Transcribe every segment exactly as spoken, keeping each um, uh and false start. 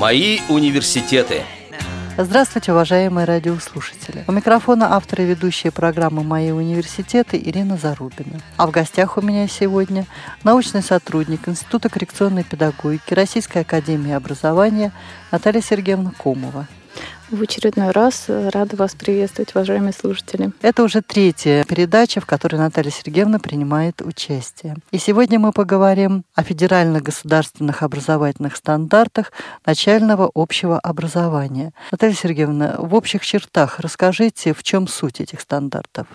Мои университеты. Здравствуйте, уважаемые радиослушатели. У микрофона автор и ведущая программы «Мои университеты» Ирина Зарубина. А в гостях у меня сегодня научный сотрудник Института коррекционной педагогики Российской академии образования Наталья Сергеевна Комова. В очередной раз рада вас приветствовать, уважаемые слушатели. Это уже третья передача, в которой Наталья Сергеевна принимает участие. И сегодня мы поговорим о федеральных государственных образовательных стандартах начального общего образования. Наталья Сергеевна, в общих чертах расскажите, в чем суть этих стандартов?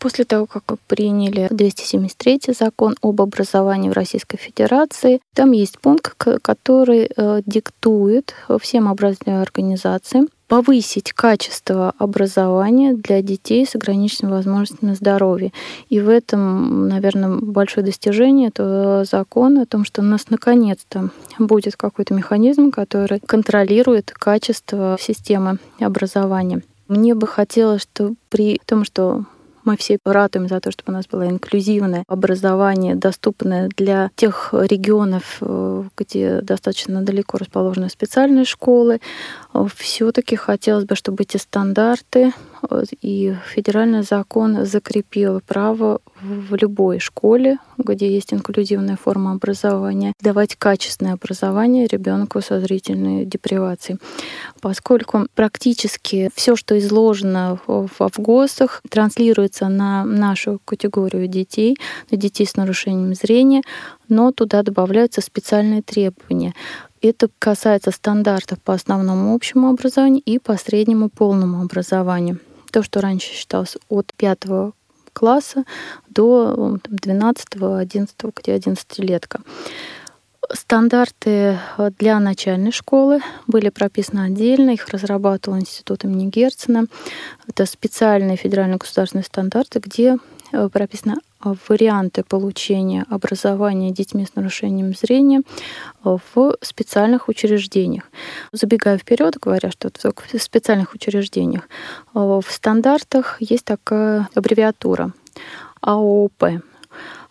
После того, как приняли двести семьдесят третий закон об образовании в Российской Федерации, там есть пункт, который диктует всем образовательным организациям повысить качество образования для детей с ограниченными возможностями здоровья. И в этом, наверное, большое достижение этого закона о том, что у нас наконец-то будет какой-то механизм, который контролирует качество системы образования. Мне бы хотелось, что при том, что мы все ратуем за то, чтобы у нас было инклюзивное образование, доступное для тех регионов, где достаточно далеко расположены специальные школы. Все-таки хотелось бы, чтобы эти стандарты и федеральный закон закрепил право в любой школе, где есть инклюзивная форма образования, давать качественное образование ребенку со зрительной депривацией. Поскольку практически все, что изложено во ФГОСах, транслируется на нашу категорию детей, на детей с нарушением зрения, но туда добавляются специальные требования. Это касается стандартов по основному общему образованию и по среднему полному образованию. То, что раньше считалось от пятого класса до двенадцатого-одиннадцатого, где одиннадцатилетка. Стандарты для начальной школы были прописаны отдельно, их разрабатывал Институт имени Герцена. Это специальные федеральные государственные стандарты, где прописаны варианты получения образования детьми с нарушением зрения в специальных учреждениях. Забегая вперед, говоря, что это только в специальных учреждениях, в стандартах есть такая аббревиатура АОП.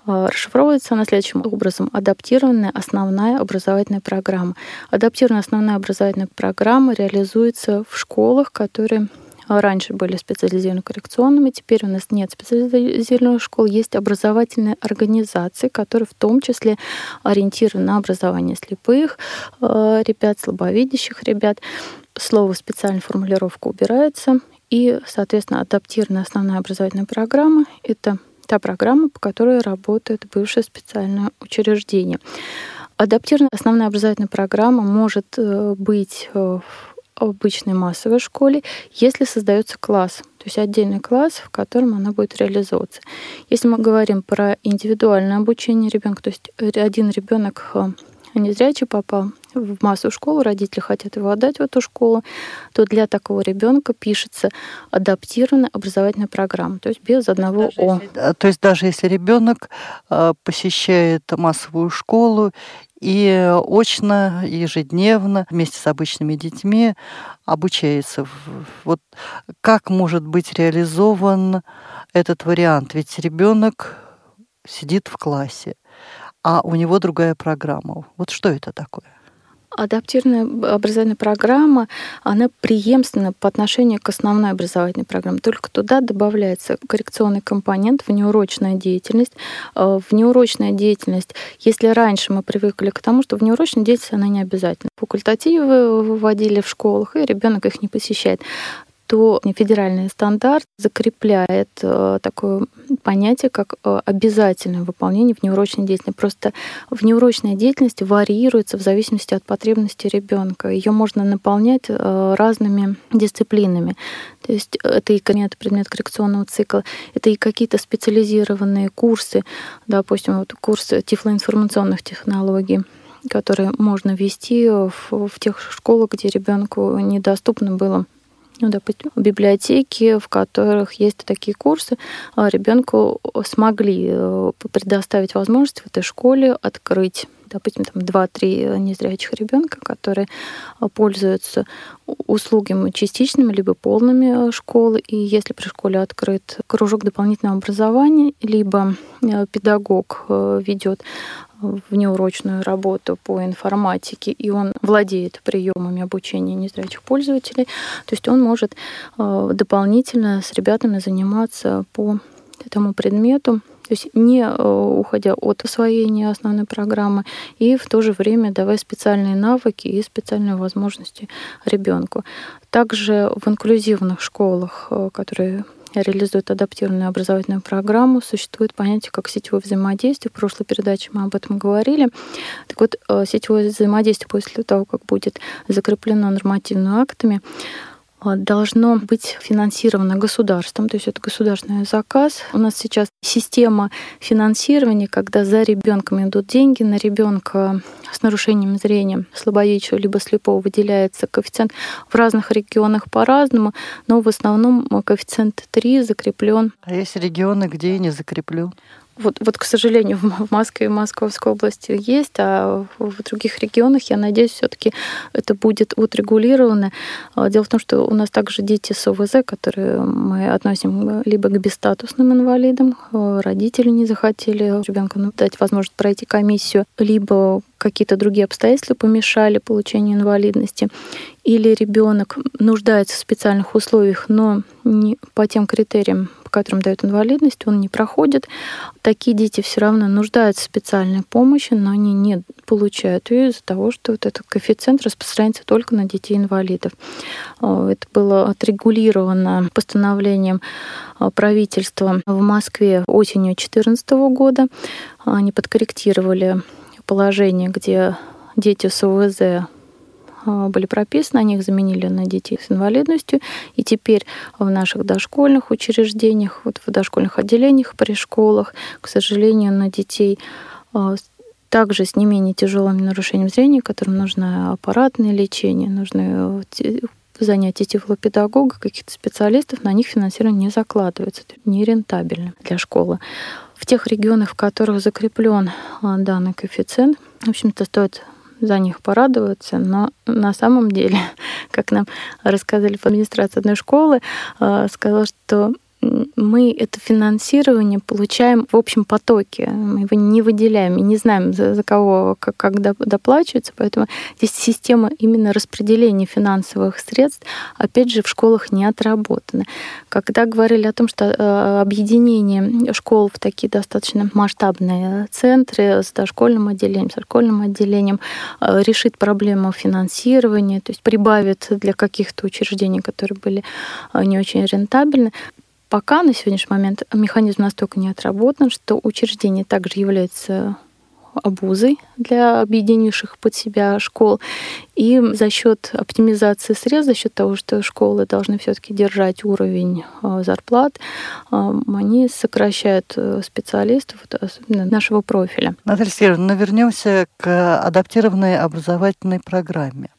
Расшифровывается она следующим образом: адаптированная основная образовательная программа. Адаптированная основная образовательная программа реализуется в школах, которые раньше были специализированными коррекционными, теперь у нас нет специализированных школ, есть образовательные организации, которые в том числе ориентированы на образование слепых ребят, слабовидящих ребят. Слово «специальная формулировка» убирается, и, соответственно, адаптированная основная образовательная программа — это та программа, по которой работает бывшее специальное учреждение. Адаптированная основная образовательная программа может быть обычной массовой школе, если создается класс, то есть отдельный класс, в котором она будет реализовываться. Если мы говорим про индивидуальное обучение ребенка, то есть один ребенок незрячий попал в массовую школу, родители хотят его отдать в эту школу, то для такого ребенка пишется адаптированная образовательная программа, то есть без одного даже О. Если, то есть даже если ребенок посещает массовую школу и очно, ежедневно, вместе с обычными детьми обучается. Вот как может быть реализован этот вариант? Ведь ребенок сидит в классе, а у него другая программа. Вот что это такое? Адаптированная образовательная программа, она преемственна по отношению к основной образовательной программе. Только туда добавляется коррекционный компонент, внеурочная деятельность. Внеурочная деятельность, если раньше мы привыкли к тому, что внеурочная деятельность, она не обязательна. Факультативы вводили в школах, и ребенок их не посещает. То федеральный стандарт закрепляет э, такое понятие, как э, обязательное выполнение внеурочной деятельности. Просто внеурочная деятельность варьируется в зависимости от потребностей ребенка. Ее можно наполнять э, разными дисциплинами. То есть это и предмет коррекционного цикла, это и какие-то специализированные курсы, допустим, вот курс тифлоинформационных технологий, которые можно вести в, в тех школах, где ребенку недоступно было. Ну, допустим, библиотеки, в которых есть такие курсы, ребенку смогли предоставить возможность в этой школе открыть, допустим, там два-три незрячих ребенка, которые пользуются услугами частичными либо полными школы. И если при школе открыт кружок дополнительного образования, либо педагог ведет в неурочную работу по информатике, и он владеет приемами обучения незрячих пользователей, то есть он может дополнительно с ребятами заниматься по этому предмету, то есть не уходя от освоения основной программы, и в то же время давая специальные навыки и специальные возможности ребенку. Также в инклюзивных школах, которые реализует адаптированную образовательную программу, существует понятие как сетевое взаимодействие. В прошлой передаче мы об этом говорили. Так вот, сетевое взаимодействие после того, как будет закреплено нормативными актами, должно быть финансировано государством, то есть это государственный заказ. У нас сейчас система финансирования, когда за ребенком идут деньги, на ребенка с нарушением зрения, слабовидящего либо слепого, выделяется коэффициент в разных регионах по-разному, но в основном коэффициент три закреплен. А есть регионы, где и не закреплен? Вот, вот, к сожалению, в Москве и Московской области есть, а в других регионах, я надеюсь, все-таки это будет отрегулировано. Дело в том, что у нас также дети с О В З, которые мы относим либо к бесстатусным инвалидам, родители не захотели ребенку дать возможность пройти комиссию, либо какие-то другие обстоятельства помешали получению инвалидности, или ребенок нуждается в специальных условиях, но не по тем критериям, по которым дают инвалидность, он не проходит. Такие дети все равно нуждаются в специальной помощи, но они не получают ее из-за того, что вот этот коэффициент распространяется только на детей-инвалидов. Это было отрегулировано постановлением правительства в Москве осенью две тысячи четырнадцатого года. Они подкорректировали положение, где дети с О В З были прописаны, они их заменили на детей с инвалидностью. И теперь в наших дошкольных учреждениях, вот в дошкольных отделениях при школах, к сожалению, на детей также с не менее тяжелым нарушением зрения, которым нужно аппаратное лечение, нужны занятия тифлопедагога, каких-то специалистов, на них финансирование не закладывается, нерентабельно для школы. В тех регионах, в которых закреплен данный коэффициент, в общем-то, стоит за них порадоваться, но на самом деле, как нам рассказали в администрации одной школы, сказала, что мы это финансирование получаем в общем потоке, мы его не выделяем и не знаем, за, за кого, как, когда доплачивается, поэтому здесь система именно распределения финансовых средств, опять же, в школах не отработана. Когда говорили о том, что объединение школ в такие достаточно масштабные центры с дошкольным отделением, со школьным отделением решит проблему финансирования, то есть прибавит для каких-то учреждений, которые были не очень рентабельны. Пока на сегодняшний момент механизм настолько не отработан, что учреждение также является обузой для объединивших под себя школ. И за счет оптимизации средств, за счет того, что школы должны все-таки держать уровень зарплат, они сокращают специалистов, особенно нашего профиля. Наталья Сергеевна, ну вернемся к адаптированной образовательной программе.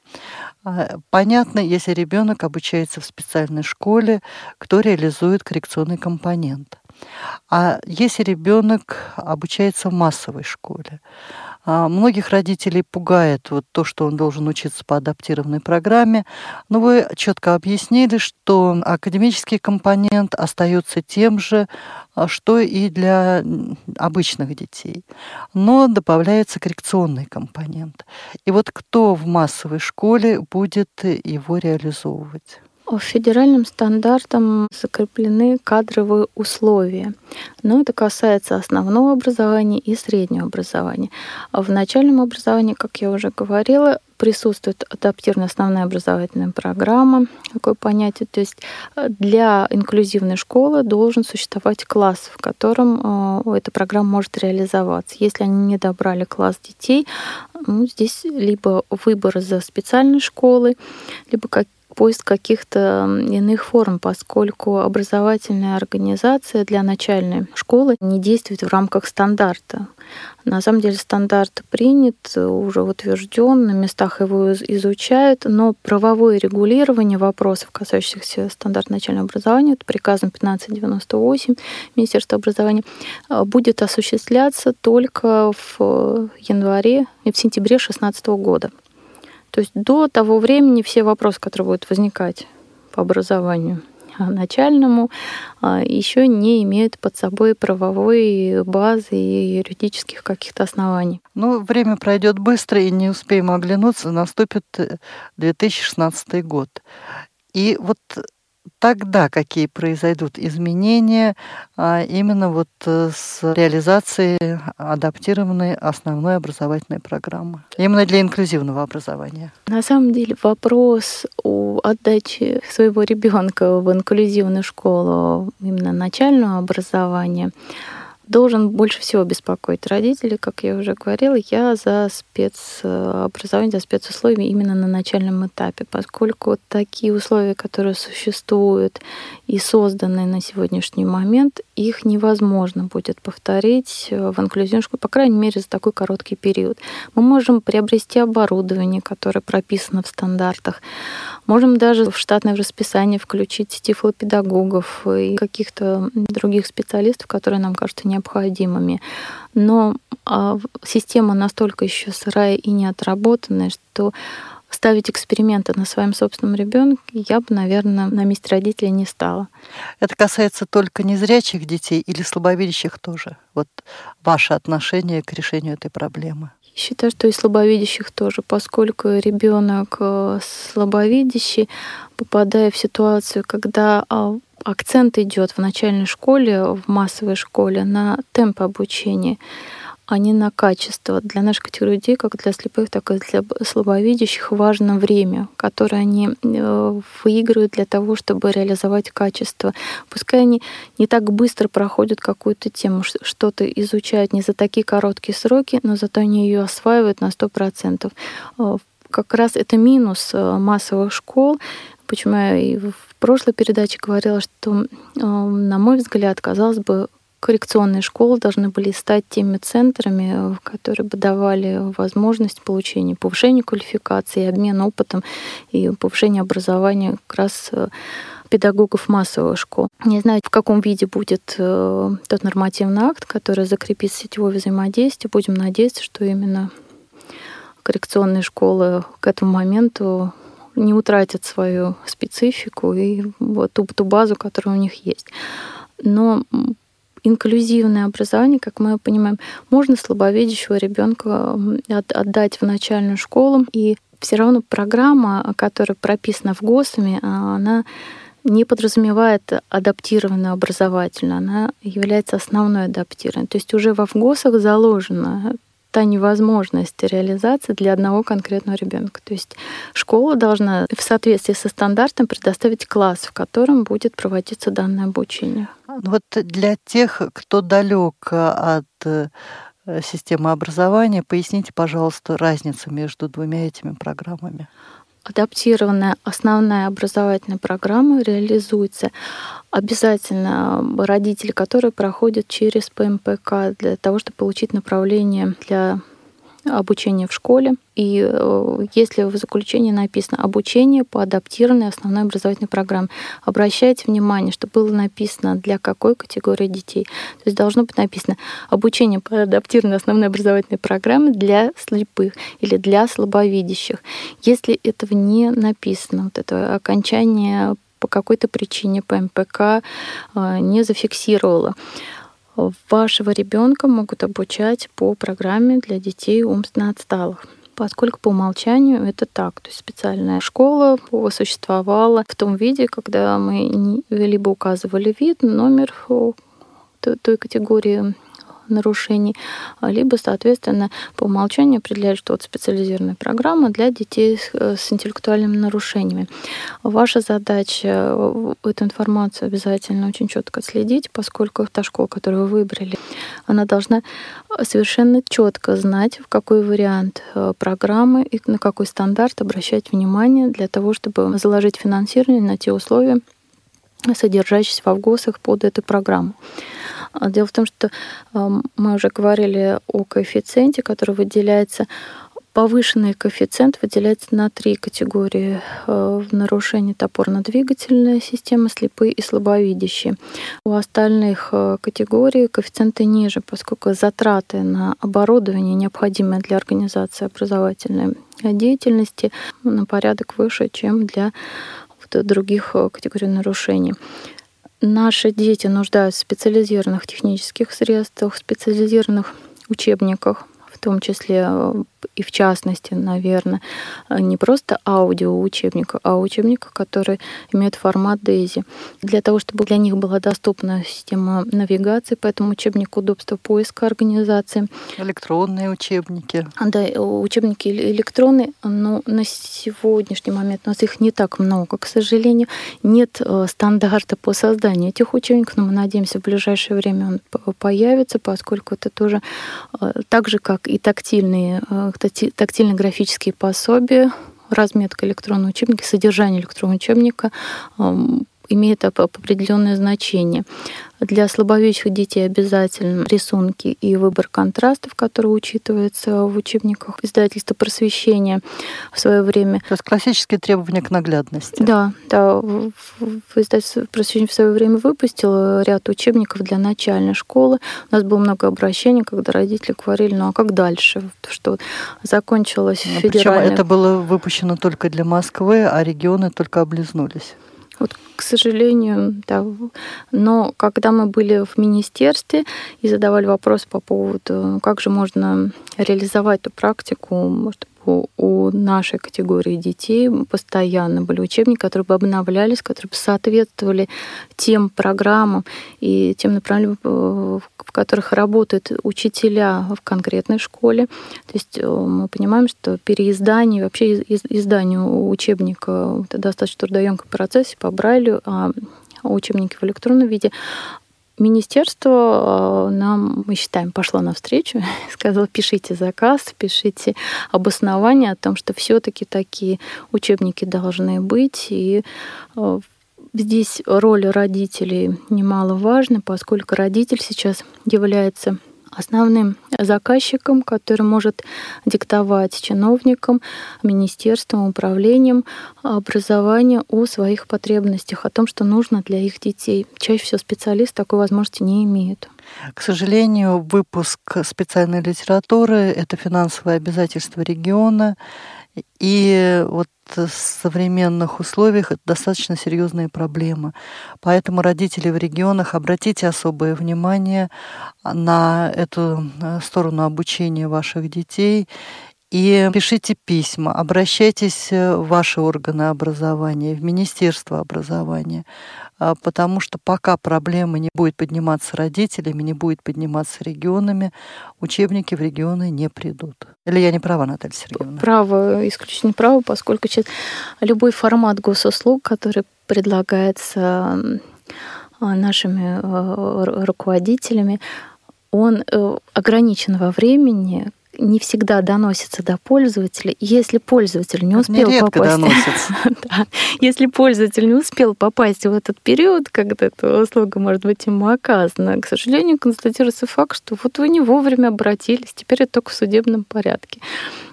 Понятно, если ребенок обучается в специальной школе, кто реализует коррекционный компонент. А если ребенок обучается в массовой школе, многих родителей пугает вот то, что он должен учиться по адаптированной программе. Но вы четко объяснили, что академический компонент остается тем же, что и для обычных детей. Но добавляется коррекционный компонент. И вот кто в массовой школе будет его реализовывать? Федеральным стандартом закреплены кадровые условия. Но это касается основного образования и среднего образования. В начальном образовании, как я уже говорила, присутствует адаптированная основная образовательная программа, такое понятие. То есть для инклюзивной школы должен существовать класс, в котором эта программа может реализоваться. Если они не добрали класс детей, ну, здесь либо выбор за специальной школой, либо как поиск каких-то иных форм, поскольку образовательная организация для начальной школы не действует в рамках стандарта. На самом деле стандарт принят, уже утвержден, на местах его изучают, но правовое регулирование вопросов, касающихся стандарта начального образования, это приказом пятнадцать девяносто восемь Министерства образования, будет осуществляться только в январе и в сентябре две тысячи шестнадцатого года. То есть до того времени все вопросы, которые будут возникать по образованию, начальному, еще не имеют под собой правовой базы и юридических каких-то оснований. Ну, время пройдет быстро, и не успеем оглянуться, наступит две тысячи шестнадцатый год. И вот тогда какие произойдут изменения именно вот с реализацией адаптированной основной образовательной программы, именно для инклюзивного образования? На самом деле вопрос о отдаче своего ребенка в инклюзивную школу, именно начального образования, должен больше всего беспокоить родителей, как я уже говорила. Я за спецобразование, за спецусловия именно на начальном этапе, поскольку такие условия, которые существуют и созданы на сегодняшний момент, их невозможно будет повторить в инклюзивную школу, по крайней мере, за такой короткий период. Мы можем приобрести оборудование, которое прописано в стандартах, можем даже в штатное расписание включить тифлопедагогов и каких-то других специалистов, которые нам кажутся необходимыми. необходимыми. Но а, система настолько еще сырая и не отработанная, что ставить эксперименты на своем собственном ребенке я бы, наверное, на месте родителей не стала. Это касается только незрячих детей или слабовидящих тоже? Вот ваше отношение к решению этой проблемы? Считаю, что и слабовидящих тоже, поскольку ребенок слабовидящий, попадая в ситуацию, когда акцент идет в начальной школе, в массовой школе на темп обучения, а не на качество. Для наших категорий людей, как для слепых, так и для слабовидящих, важно время, которое они выигрывают для того, чтобы реализовать качество. Пускай они не так быстро проходят какую-то тему, что-то изучают не за такие короткие сроки, но зато они ее осваивают на сто процентов. Как раз это минус массовых школ. Почему я и в прошлой передаче говорила, что, на мой взгляд, казалось бы, коррекционные школы должны были стать теми центрами, которые бы давали возможность получения, повышения квалификации, обмена опытом и повышения образования как раз педагогов массовых школ. Не знаю, в каком виде будет тот нормативный акт, который закрепит сетевое взаимодействие. Будем надеяться, что именно коррекционные школы к этому моменту не утратят свою специфику и ту, ту базу, которая у них есть. Но инклюзивное образование, как мы понимаем, можно слабовидящего ребенка отдать в начальную школу, и все равно программа, которая прописана в ГОСами, она не подразумевает адаптированную образовательную, она является основной адаптированной. То есть уже во ФГОСах заложено та невозможность реализации для одного конкретного ребенка. То есть школа должна в соответствии со стандартом предоставить класс, в котором будет проводиться данное обучение. Вот для тех, кто далек от системы образования, поясните, пожалуйста, разницу между двумя этими программами. Адаптированная основная образовательная программа реализуется обязательно родители, которые проходят через ПМПК для того, чтобы получить направление для обучения в школе. И если в заключении написано «обучение по адаптированной основной образовательной программе», обращайте внимание, что было написано для какой категории детей. То есть должно быть написано «обучение по адаптированной основной образовательной программе для слепых» или «для слабовидящих». Если этого не написано, вот это окончание по какой-то причине ПМПК не зафиксировало, вашего ребенка могут обучать по программе для детей умственно отсталых, поскольку по умолчанию это так. То есть специальная школа существовала в том виде, когда мы либо указывали вид, номер той категории нарушений, либо, соответственно, по умолчанию определяют, что вот специализированная программа для детей с интеллектуальными нарушениями. Ваша задача эту информацию обязательно очень четко следить, поскольку та школа, которую вы выбрали, она должна совершенно четко знать, в какой вариант программы и на какой стандарт обращать внимание для того, чтобы заложить финансирование на те условия, содержащиеся в ФГОСах под эту программу. Дело в том, что мы уже говорили о коэффициенте, который выделяется, повышенный коэффициент выделяется на три категории нарушений опорно-двигательной системы, слепые и слабовидящие. У остальных категорий коэффициенты ниже, поскольку затраты на оборудование, необходимое для организации образовательной деятельности, на порядок выше, чем для каких-то других категорий нарушений. Наши дети нуждаются в специализированных технических средствах, специализированных учебниках, в том числе и в частности, наверное, не просто аудиоучебника, а учебника, который имеет формат DAISY. Для того, чтобы для них была доступна система навигации, поэтому учебник удобства поиска организации. Электронные учебники. Да, учебники электронные, но на сегодняшний момент у нас их не так много, к сожалению. Нет стандарта по созданию этих учебников, но мы надеемся, в ближайшее время он появится, поскольку это тоже так же, как и тактильные тактильно-графические пособия, разметка электронного учебника, содержание электронного учебника имеет определенное значение. Для слабовидящих детей обязательно рисунки и выбор контрастов, которые учитываются в учебниках издательства «Просвещение» в свое время. То есть классические требования к наглядности. Да, да, издательство «Просвещение» в свое время выпустило ряд учебников для начальной школы. У нас было много обращений, когда родители говорили: ну а как дальше? Что закончилось ну, федеральное... Причем это было выпущено только для Москвы, а регионы только облизнулись. Вот, к сожалению, да. Но когда мы были в министерстве и задавали вопрос по поводу, как же можно реализовать эту практику, может, у нашей категории детей постоянно были учебники, которые бы обновлялись, которые бы соответствовали тем программам и тем направлениям, в которых работают учителя в конкретной школе. То есть мы понимаем, что переиздание, вообще издание учебника — это достаточно трудоемкий процесс по Брайлю, а учебники в электронном виде. Министерство нам, мы считаем, пошло навстречу, сказала: пишите заказ, пишите обоснование о том, что все-таки такие учебники должны быть. И здесь роль родителей немаловажна, поскольку родитель сейчас является основным заказчиком, который может диктовать чиновникам, министерствам, управлениям образования о своих потребностях, о том, что нужно для их детей. Чаще всего специалисты такой возможности не имеют. К сожалению, выпуск специальной литературы — это финансовое обязательство региона, и вот в современных условиях это достаточно серьезные проблемы. Поэтому, родители в регионах, обратите особое внимание на эту сторону обучения ваших детей и пишите письма, обращайтесь в ваши органы образования, в Министерство образования, потому что пока проблема не будет подниматься родителями, не будет подниматься регионами, учебники в регионы не придут. Или я не права, Наталья Сергеевна? Право, исключительно право, поскольку сейчас любой формат госуслуг, который предлагается нашими руководителями, он ограничен во времени, не всегда доносится до пользователя. Если пользователь не успел попасть... да. Если пользователь не успел попасть в этот период, когда эта услуга может быть ему оказана, к сожалению, констатируется факт, что вот вы не вовремя обратились, теперь это только в судебном порядке.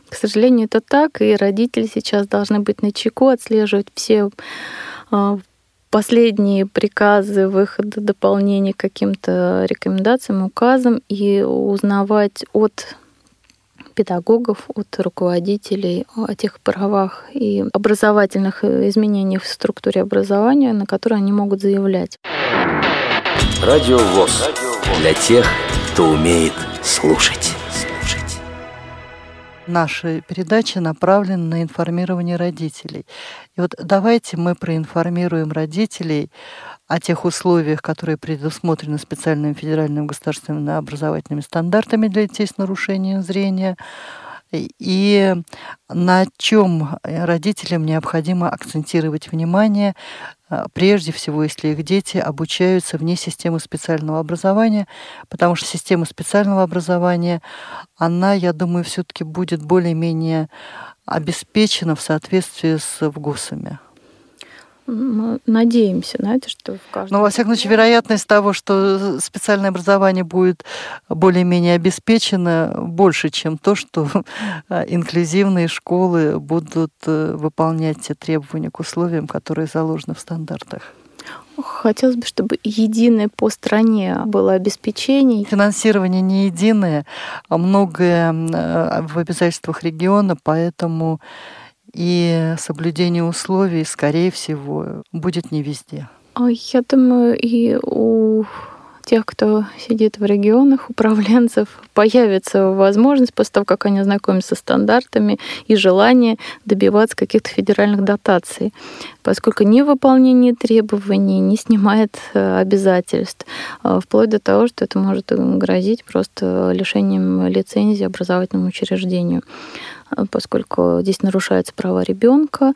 К сожалению, это так, и родители сейчас должны быть начеку, отслеживать все последние приказы, выходы, дополнения к каким-то рекомендациям, указам, и узнавать от педагогов, от руководителей о тех правах и образовательных изменениях в структуре образования, на которые они могут заявлять. Радио ВОЗ. Для тех, кто умеет слушать. слушать. Наши передачи направлены на информирование родителей. И вот давайте мы проинформируем родителей о тех условиях, которые предусмотрены специальными федеральными государственными образовательными стандартами для детей с нарушением зрения, и на чем родителям необходимо акцентировать внимание, прежде всего, если их дети обучаются вне системы специального образования, потому что система специального образования, она, я думаю, все-таки будет более-менее обеспечена в соответствии с ФГОСами. Мы надеемся на это, что в каждом... Но, во всяком случае, вероятность того, что специальное образование будет более-менее обеспечено, больше, чем то, что инклюзивные школы будут выполнять те требования к условиям, которые заложены в стандартах. Хотелось бы, чтобы единое по стране было обеспечение. Финансирование не единое, а многое в обязательствах региона, поэтому... и соблюдение условий, скорее всего, будет не везде. Я думаю, и у тех, кто сидит в регионах, управленцев, появится возможность после того, как они ознакомятся со стандартами, и желание добиваться каких-то федеральных дотаций, поскольку невыполнение требований не снимает обязательств, вплоть до того, что это может грозить просто лишением лицензии образовательному учреждению, поскольку здесь нарушаются права ребенка.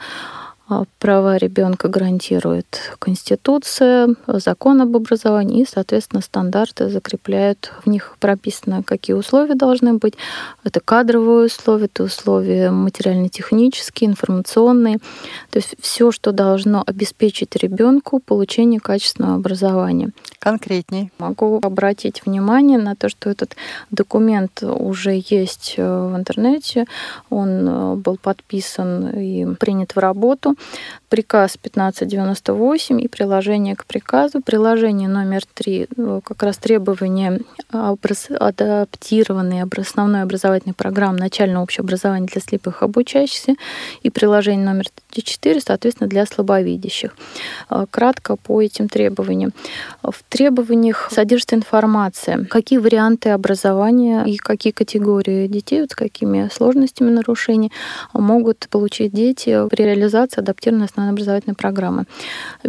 Права ребенка гарантирует Конституция, закон об образовании, и, соответственно, стандарты закрепляют, в них прописано, какие условия должны быть. Это кадровые условия, это условия материально-технические, информационные. То есть все, что должно обеспечить ребенку получение качественного образования. Конкретней. Могу обратить внимание на то, что этот документ уже есть в интернете. Он был подписан и принят в работу. Приказ тысяча пятьсот девяносто восемь и приложение к приказу. Приложение номер три, как раз требования, адаптированные основной образовательной программы начального общеобразования для слепых обучающихся, и приложение номер четыре, соответственно, для слабовидящих. Кратко по этим требованиям. В требованиях содержится информация, какие варианты образования и какие категории детей, вот с какими сложностями нарушений могут получить дети при реализации адаптированной основной образовательной программы.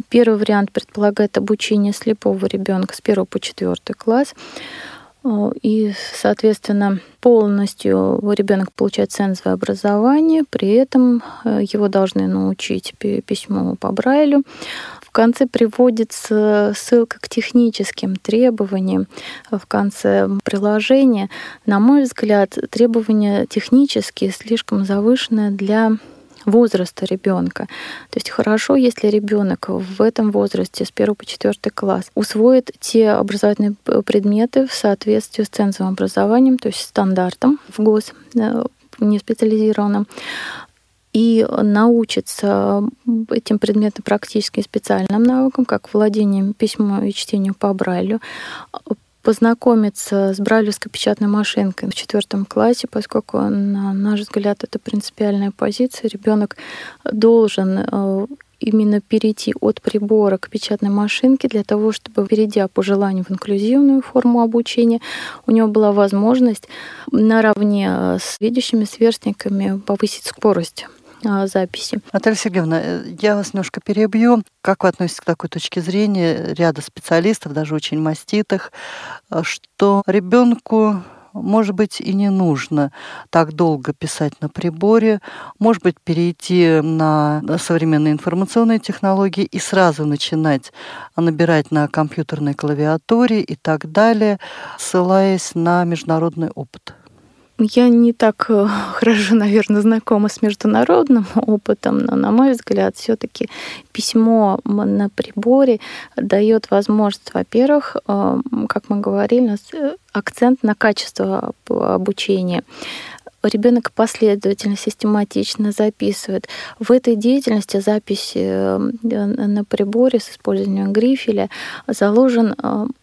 Первый вариант предполагает обучение слепого ребенка с первого по четвёртый класс. И, соответственно, полностью ребенок получает цензовое образование, при этом его должны научить письму по Брайлю. В конце приводится ссылка к техническим требованиям в конце приложения. На мой взгляд, требования технические слишком завышены для возраста ребенка. То есть хорошо, если ребенок в этом возрасте с первого по четвёртый класс усвоит те образовательные предметы в соответствии с цензовым образованием, то есть стандартом ФГОС, не специализированным, и научится этим предметам практически специальным навыкам, как владению письмом и чтению по Брайлю, познакомиться с брайлевской печатной машинкой в четвертом классе, поскольку, на наш взгляд, это принципиальная позиция. Ребенок должен именно перейти от прибора к печатной машинке для того, чтобы, перейдя по желанию в инклюзивную форму обучения, у него была возможность наравне с видящими сверстниками повысить скорость записи. Наталья Сергеевна, я вас немножко перебью. Как вы относитесь к такой точке зрения ряда специалистов, даже очень маститых, что ребенку, может быть, и не нужно так долго писать на приборе, может быть, перейти на современные информационные технологии и сразу начинать набирать на компьютерной клавиатуре и так далее, ссылаясь на международный опыт? Я не так хорошо, наверное, знакома с международным опытом, но, на мой взгляд, все-таки письмо на приборе дает возможность, во-первых, как мы говорили, акцент на качество обучения. Ребенок последовательно, систематично записывает. В этой деятельности записи на приборе с использованием грифеля заложен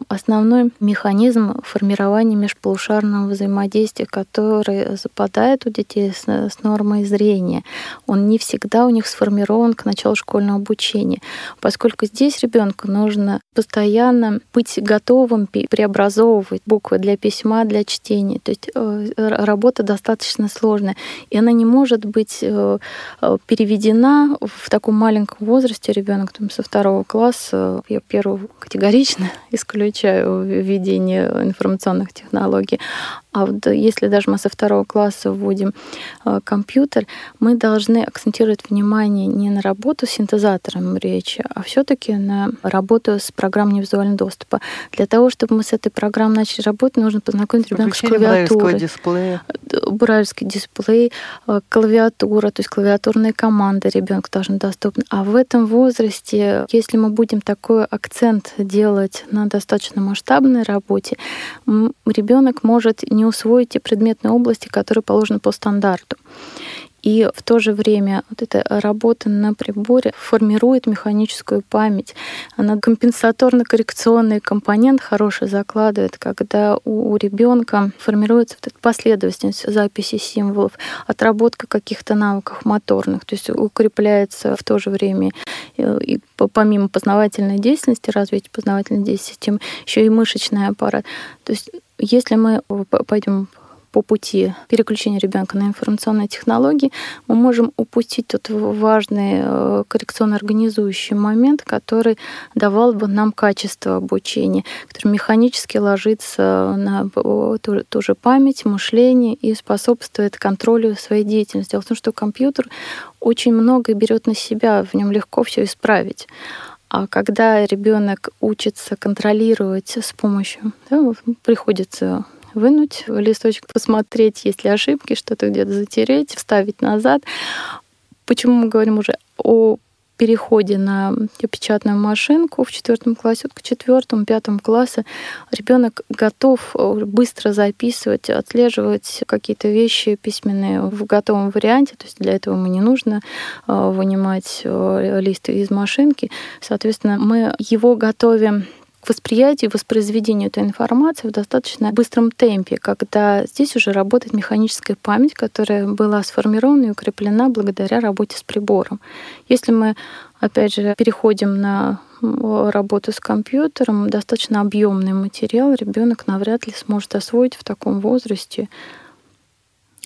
основной механизм формирования межполушарного взаимодействия, который западает у детей с нормой зрения. Он не всегда у них сформирован к началу школьного обучения, поскольку здесь ребенку нужно постоянно быть готовым преобразовывать буквы для письма, для чтения. То есть работа достаточно сложная, и она не может быть переведена в таком маленьком возрасте. Ребенок там, со второго класса, я первого категорично исключаю введение информационных технологий. А вот если даже мы со второго класса вводим компьютер, мы должны акцентировать внимание не на работу с синтезатором речи, а все-таки на работу с программой визуального доступа. Для того, чтобы мы с этой программой начали работать, нужно познакомить ребенка с клавиатурой. Брайлевский дисплей, клавиатура, то есть клавиатурные команды ребенку должны доступны. А в этом возрасте, если мы будем такой акцент делать на достаточно масштабной работе, ребенок может не усвоить те предметные области, которые положены по стандарту. И в то же время вот эта работа на приборе формирует механическую память. Она компенсаторно-коррекционный компонент хороший закладывает, когда у ребенка формируется вот эта последовательность записи символов, отработка каких-то навыков моторных, то есть укрепляется в то же время и помимо познавательной деятельности, развития познавательной деятельности, тем еще и мышечный аппарат. То есть если мы пойдем по пути переключения ребенка на информационные технологии, мы можем упустить тот важный коррекционно-организующий момент, который давал бы нам качество обучения, который механически ложится на ту, ту же память, мышление и способствует контролю своей деятельности. Дело в том, что компьютер очень многое берет на себя, в нем легко все исправить. А когда ребенок учится контролировать с помощью, да, приходится вынуть листочек, посмотреть, есть ли ошибки, что-то где-то затереть, вставить назад. Почему мы говорим уже о переходе на печатную машинку в четвертом классе? Вот к четвертому, пятому классу ребенок готов быстро записывать, отслеживать какие-то вещи письменные в готовом варианте. То есть для этого ему не нужно вынимать листы из машинки. Соответственно, мы его готовим к восприятию, воспроизведению этой информации в достаточно быстром темпе, когда здесь уже работает механическая память, которая была сформирована и укреплена благодаря работе с прибором. Если мы, опять же, переходим на работу с компьютером, достаточно объемный материал ребенок навряд ли сможет освоить в таком возрасте.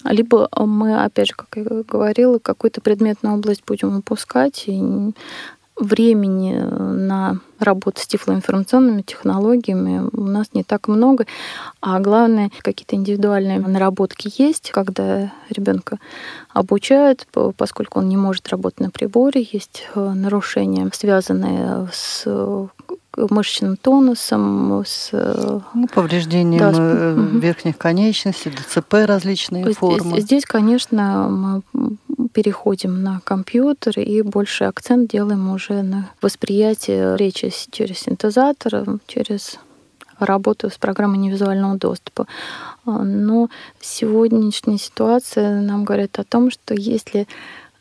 Либо мы, опять же, как я говорила, какую-то предметную область будем упускать, и времени на работу с тифлоинформационными технологиями у нас не так много, а главное, какие-то индивидуальные наработки есть, когда ребенка обучают, поскольку он не может работать на приборе, есть нарушения, связанные с мышечным тонусом, с ну, повреждением да, верхних конечностей, ДЦП различные здесь, формы. Здесь, конечно, мы переходим на компьютер и больше акцент делаем уже на восприятие речи через синтезатор, через работу с программой невизуального доступа. Но сегодняшняя ситуация нам говорит о том, что если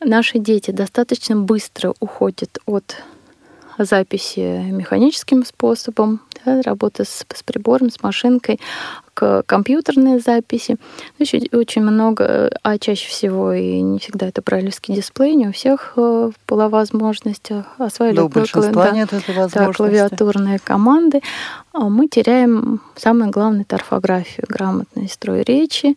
наши дети достаточно быстро уходят от записи механическим способом, да, работа с, с прибором, с машинкой, к компьютерной записи. Еще очень много, а чаще всего и не всегда это брайлевский дисплей, не у всех была возможность осваивать да, да, да, клавиатурные команды. Мы теряем самое главное — орфографию, грамотный строй речи.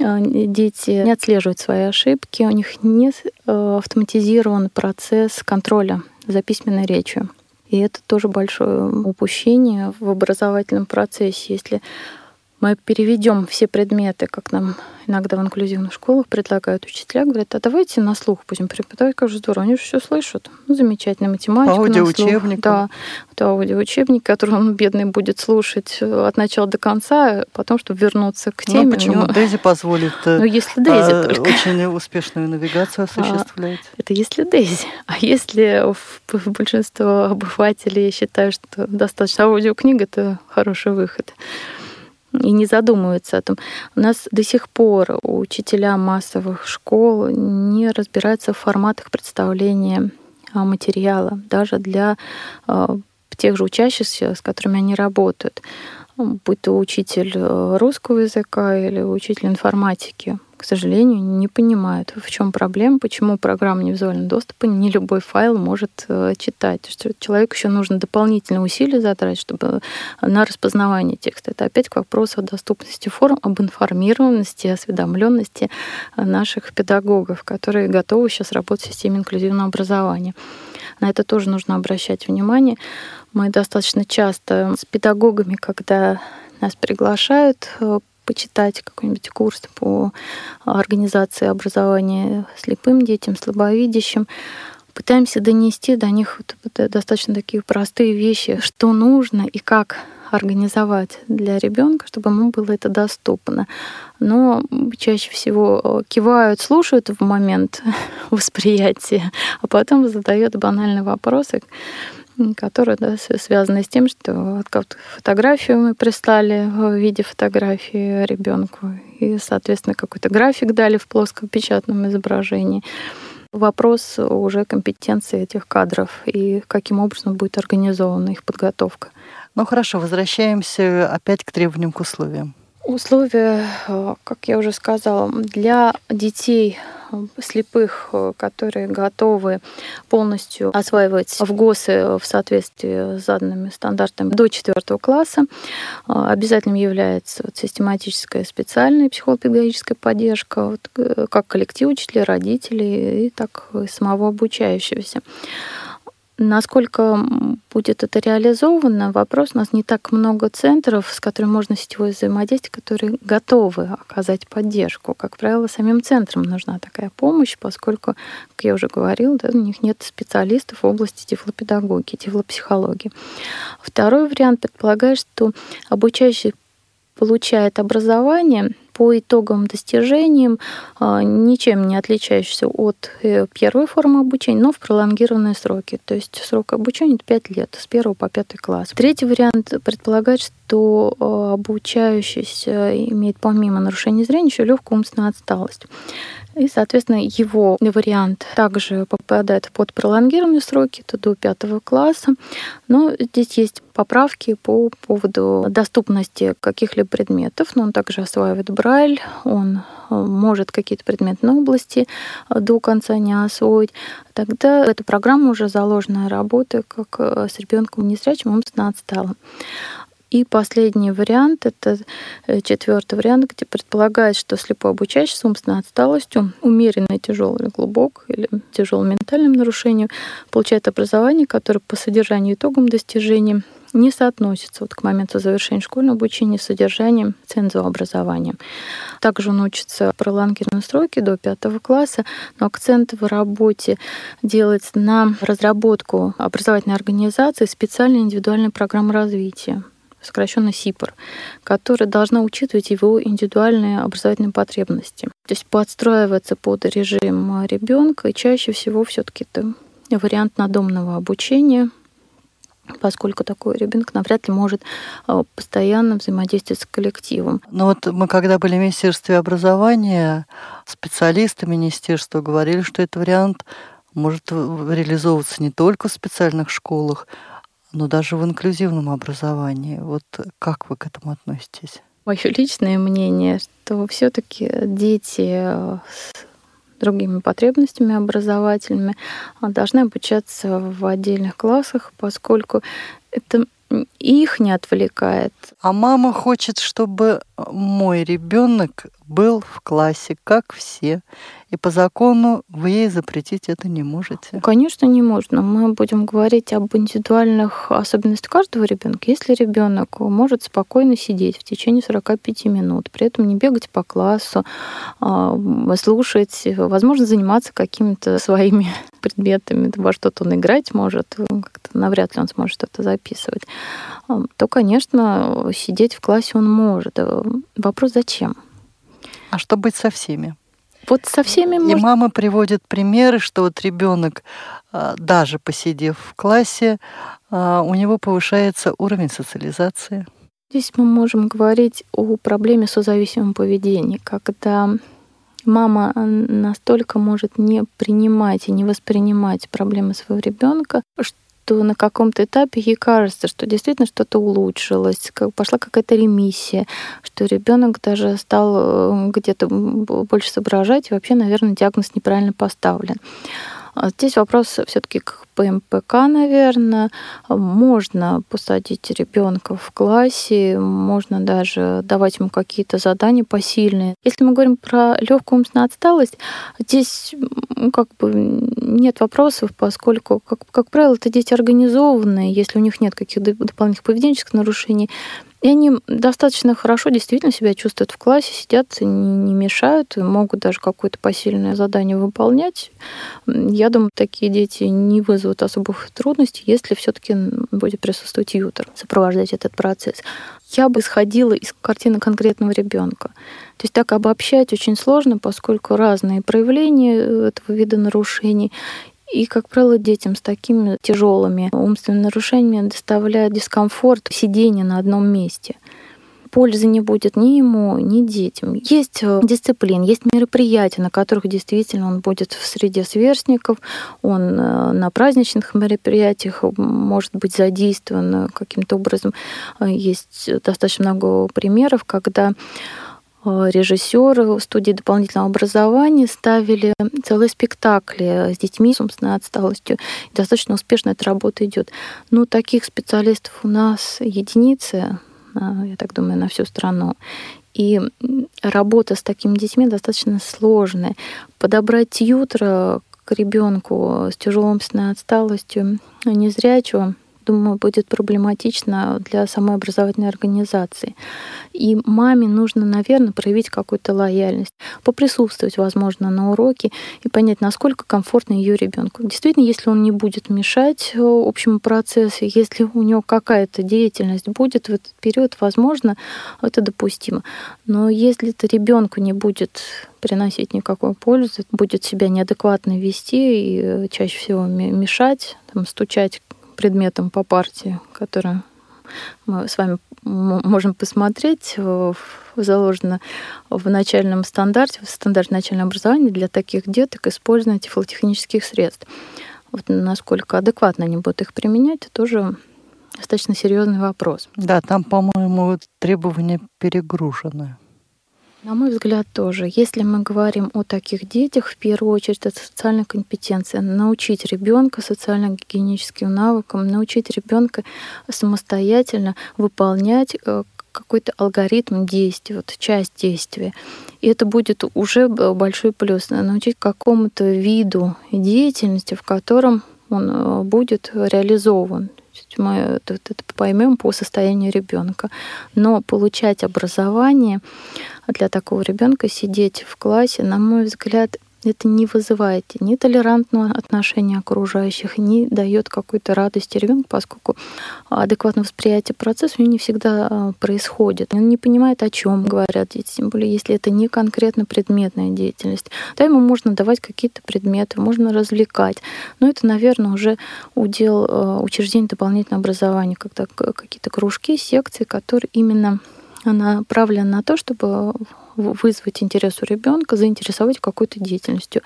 Дети не отслеживают свои ошибки, у них не автоматизирован процесс контроля за письменной речью. И это тоже большое упущение в образовательном процессе. Если мы переведем все предметы, как нам иногда в инклюзивных школах предлагают учителя, говорят, а давайте на слух будем преподавать, как же здорово, они же все слышат. Ну, замечательно, математика по аудиоучебнику. Да, да, аудиоучебник, который он, бедный, будет слушать от начала до конца, потом, чтобы вернуться к теме. Ну, почему DAISY позволит ну, если DAISY а, только. Очень успешную навигацию осуществлять? А, это если DAISY. А если большинство обывателей считают, что достаточно аудиокниг — это хороший выход, и не задумываются о том. У нас до сих пор учителя массовых школ не разбираются в форматах представления материала, даже для тех же учащихся, с которыми они работают, будь то учитель русского языка или учитель информатики. К сожалению, не понимают, в чем проблема, почему программа невизуального доступа не любой файл может читать. Что человеку еще нужно дополнительные усилия затратить, чтобы на распознавание текста. Это опять к вопросу о доступности форм, об информированности, осведомленности наших педагогов, которые готовы сейчас работать в системе инклюзивного образования. На это тоже нужно обращать внимание. Мы достаточно часто с педагогами, когда нас приглашают почитать какой-нибудь курс по организации образования слепым детям, слабовидящим, пытаемся донести до них достаточно такие простые вещи, что нужно и как организовать для ребенка, чтобы ему было это доступно. Но чаще всего кивают, слушают в момент восприятия, а потом задают банальные вопросы, которая, да, связана с тем, что фотографию мы прислали в виде фотографии ребенку и, соответственно, какой-то график дали в плоскопечатном изображении. Вопрос уже компетенции этих кадров и каким образом будет организована их подготовка. Ну хорошо, возвращаемся опять к требованиям, к условиям. Условия, как я уже сказала, для детей слепых, которые готовы полностью осваивать ФГОСы в соответствии с заданными стандартами до четвёртого класса, обязательным является систематическая специальная психолого-педагогическая поддержка как коллектива учителей, родителей, и так и самого обучающегося. Насколько будет это реализовано, вопрос. У нас не так много центров, с которыми можно сетевое взаимодействие, которые готовы оказать поддержку. Как правило, самим центрам нужна такая помощь, поскольку, как я уже говорила, да, у них нет специалистов в области тифлопедагогики, тифлопсихологии. Второй вариант предполагает, что обучающий получает образование по итоговым достижениям, ничем не отличающихся от первой формы обучения, но в пролонгированные сроки. То есть срок обучения — это пять лет, с первого по пятый класс. Третий вариант предполагает, что обучающийся имеет помимо нарушения зрения еще легкую умственную отсталость. И, соответственно, его вариант также попадает под пролонгированные сроки, это до пятого класса. Но здесь есть поправки по поводу доступности каких-либо предметов. Но он также осваивает брайль, он может какие-то предметные области до конца не освоить. Тогда в эту программу уже заложена работа как с ребенком незрячим, умственно отсталым. И последний вариант, это четвертый вариант, где предполагает, что слепой обучающий с умственной отсталостью, умеренно тяжелым или глубоким, или тяжелым ментальным нарушением, получает образование, которое по содержанию итогам достижения не соотносится вот к моменту завершения школьного обучения с содержанием цензового образования. Также он учится пролонгированные сроки до пятого класса, но акцент в работе делается на разработку образовательной организации специальной индивидуальной программы развития, сокращенно СИПР, которая должна учитывать его индивидуальные образовательные потребности. То есть подстраиваться под режим ребенка, и чаще всего все-таки это вариант надомного обучения, поскольку такой ребенок навряд ли может постоянно взаимодействовать с коллективом. Ну вот мы, когда были в Министерстве образования, специалисты министерства говорили, что этот вариант может реализовываться не только в специальных школах, но даже в инклюзивном образовании. Вот как вы к этому относитесь? Мое личное мнение, что все-таки дети с другими потребностями образовательными должны обучаться в отдельных классах, поскольку это их не отвлекает. А мама хочет, чтобы мой ребенок был в классе, как все. И по закону вы ей запретить это не можете. Конечно, не можно. Мы будем говорить об индивидуальных особенностях каждого ребенка. Если ребенок может спокойно сидеть в течение сорок пять минут, при этом не бегать по классу, слушать, возможно, заниматься какими-то своими предметами, во что-то он играть может, как-то навряд ли он сможет что-то записывать, то, конечно, сидеть в классе он может. Вопрос, зачем? А что быть со всеми? Вот со всеми можно. И может... мама приводит примеры, что вот ребенок, даже посидев в классе, у него повышается уровень социализации. Здесь мы можем говорить о проблеме созависимого поведения, когда мама настолько может не принимать и не воспринимать проблемы своего ребенка, что что на каком-то этапе ей кажется, что действительно что-то улучшилось, пошла какая-то ремиссия, что ребенок даже стал где-то больше соображать, и вообще, наверное, диагноз неправильно поставлен. Здесь вопрос все-таки к П М П К, наверное. Можно посадить ребенка в классе, можно даже давать ему какие-то задания посильные. Если мы говорим про легкую умственную отсталость, здесь как бы нет вопросов, поскольку, как, как правило, это дети организованные, если у них нет каких-то дополнительных поведенческих нарушений. И они достаточно хорошо действительно себя чувствуют в классе, сидят, не мешают, могут даже какое-то посильное задание выполнять. Я думаю, такие дети не вызовут особых трудностей, если все-таки будет присутствовать тьютор, сопровождать этот процесс. Я бы исходила из картины конкретного ребенка. То есть так обобщать очень сложно, поскольку разные проявления этого вида нарушений. И, как правило, детям с такими тяжелыми умственными нарушениями доставляет дискомфорт сидения на одном месте. Пользы не будет ни ему, ни детям. Есть дисциплина, есть мероприятия, на которых действительно он будет в среде сверстников, он на праздничных мероприятиях может быть задействован каким-то образом. Есть достаточно много примеров, когда режиссеры студии дополнительного образования ставили целые спектакли с детьми с умственной отсталостью. Достаточно успешно эта работа идет. Но таких специалистов у нас единицы, я так думаю, на всю страну. И работа с такими детьми достаточно сложная. Подобрать тьютера к ребенку с тяжелой умственной отсталостью незрячего, думаю, будет проблематично для самой образовательной организации. И маме нужно, наверное, проявить какую-то лояльность, поприсутствовать, возможно, на уроке и понять, насколько комфортно ее ребенку. Действительно, если он не будет мешать общему процессу, если у него какая-то деятельность будет в этот период, возможно, это допустимо. Но если это ребенку не будет приносить никакой пользы, будет себя неадекватно вести и чаще всего мешать, там, стучать предметом по партии, которую мы с вами можем посмотреть, заложено в начальном стандарте, в стандарте начального образования для таких деток использование тифлотехнических средств. Вот насколько адекватно они будут их применять, это тоже достаточно серьезный вопрос. Да, там, по-моему, требования перегружены. На мой взгляд, тоже. Если мы говорим о таких детях, в первую очередь, это социальная компетенция. Научить ребенка социально-гигиеническим навыкам, научить ребенка самостоятельно выполнять какой-то алгоритм действий, вот часть действия. И это будет уже большой плюс. Научить какому-то виду деятельности, в котором он будет реализован. Мы это, это поймем по состоянию ребенка. Но получать образование для такого ребенка, сидеть в классе, на мой взгляд, это не вызывает ни толерантного отношения окружающих, не дает какой-то радости ребенку, поскольку адекватное восприятие процесса у него не всегда происходит. Он не понимает, о чем говорят дети, тем более, если это не конкретно предметная деятельность. Да, ему можно давать какие-то предметы, можно развлекать. Но это, наверное, уже удел учреждений дополнительного образования, когда какие-то кружки, секции, которые именно направлена на то, чтобы вызвать интерес у ребенка, заинтересовать какой-то деятельностью.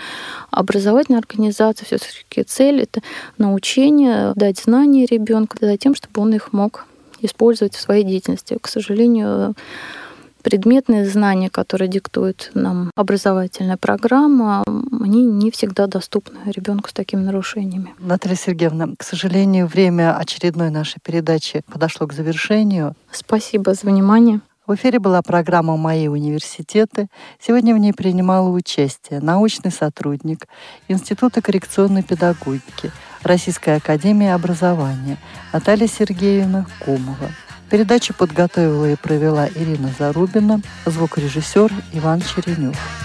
Образовательная организация, все-таки цель — это научение, дать знания ребенку, за тем, чтобы он их мог использовать в своей деятельности. К сожалению, предметные знания, которые диктует нам образовательная программа, они не всегда доступны ребенку с такими нарушениями. Наталья Сергеевна, к сожалению, время очередной нашей передачи подошло к завершению. Спасибо за внимание. В эфире была программа «Мои университеты». Сегодня в ней принимала участие научный сотрудник Института коррекционной педагогики Российской академии образования Наталья Сергеевна Комова. Передачу подготовила и провела Ирина Зарубина, звукорежиссер Иван Черенев.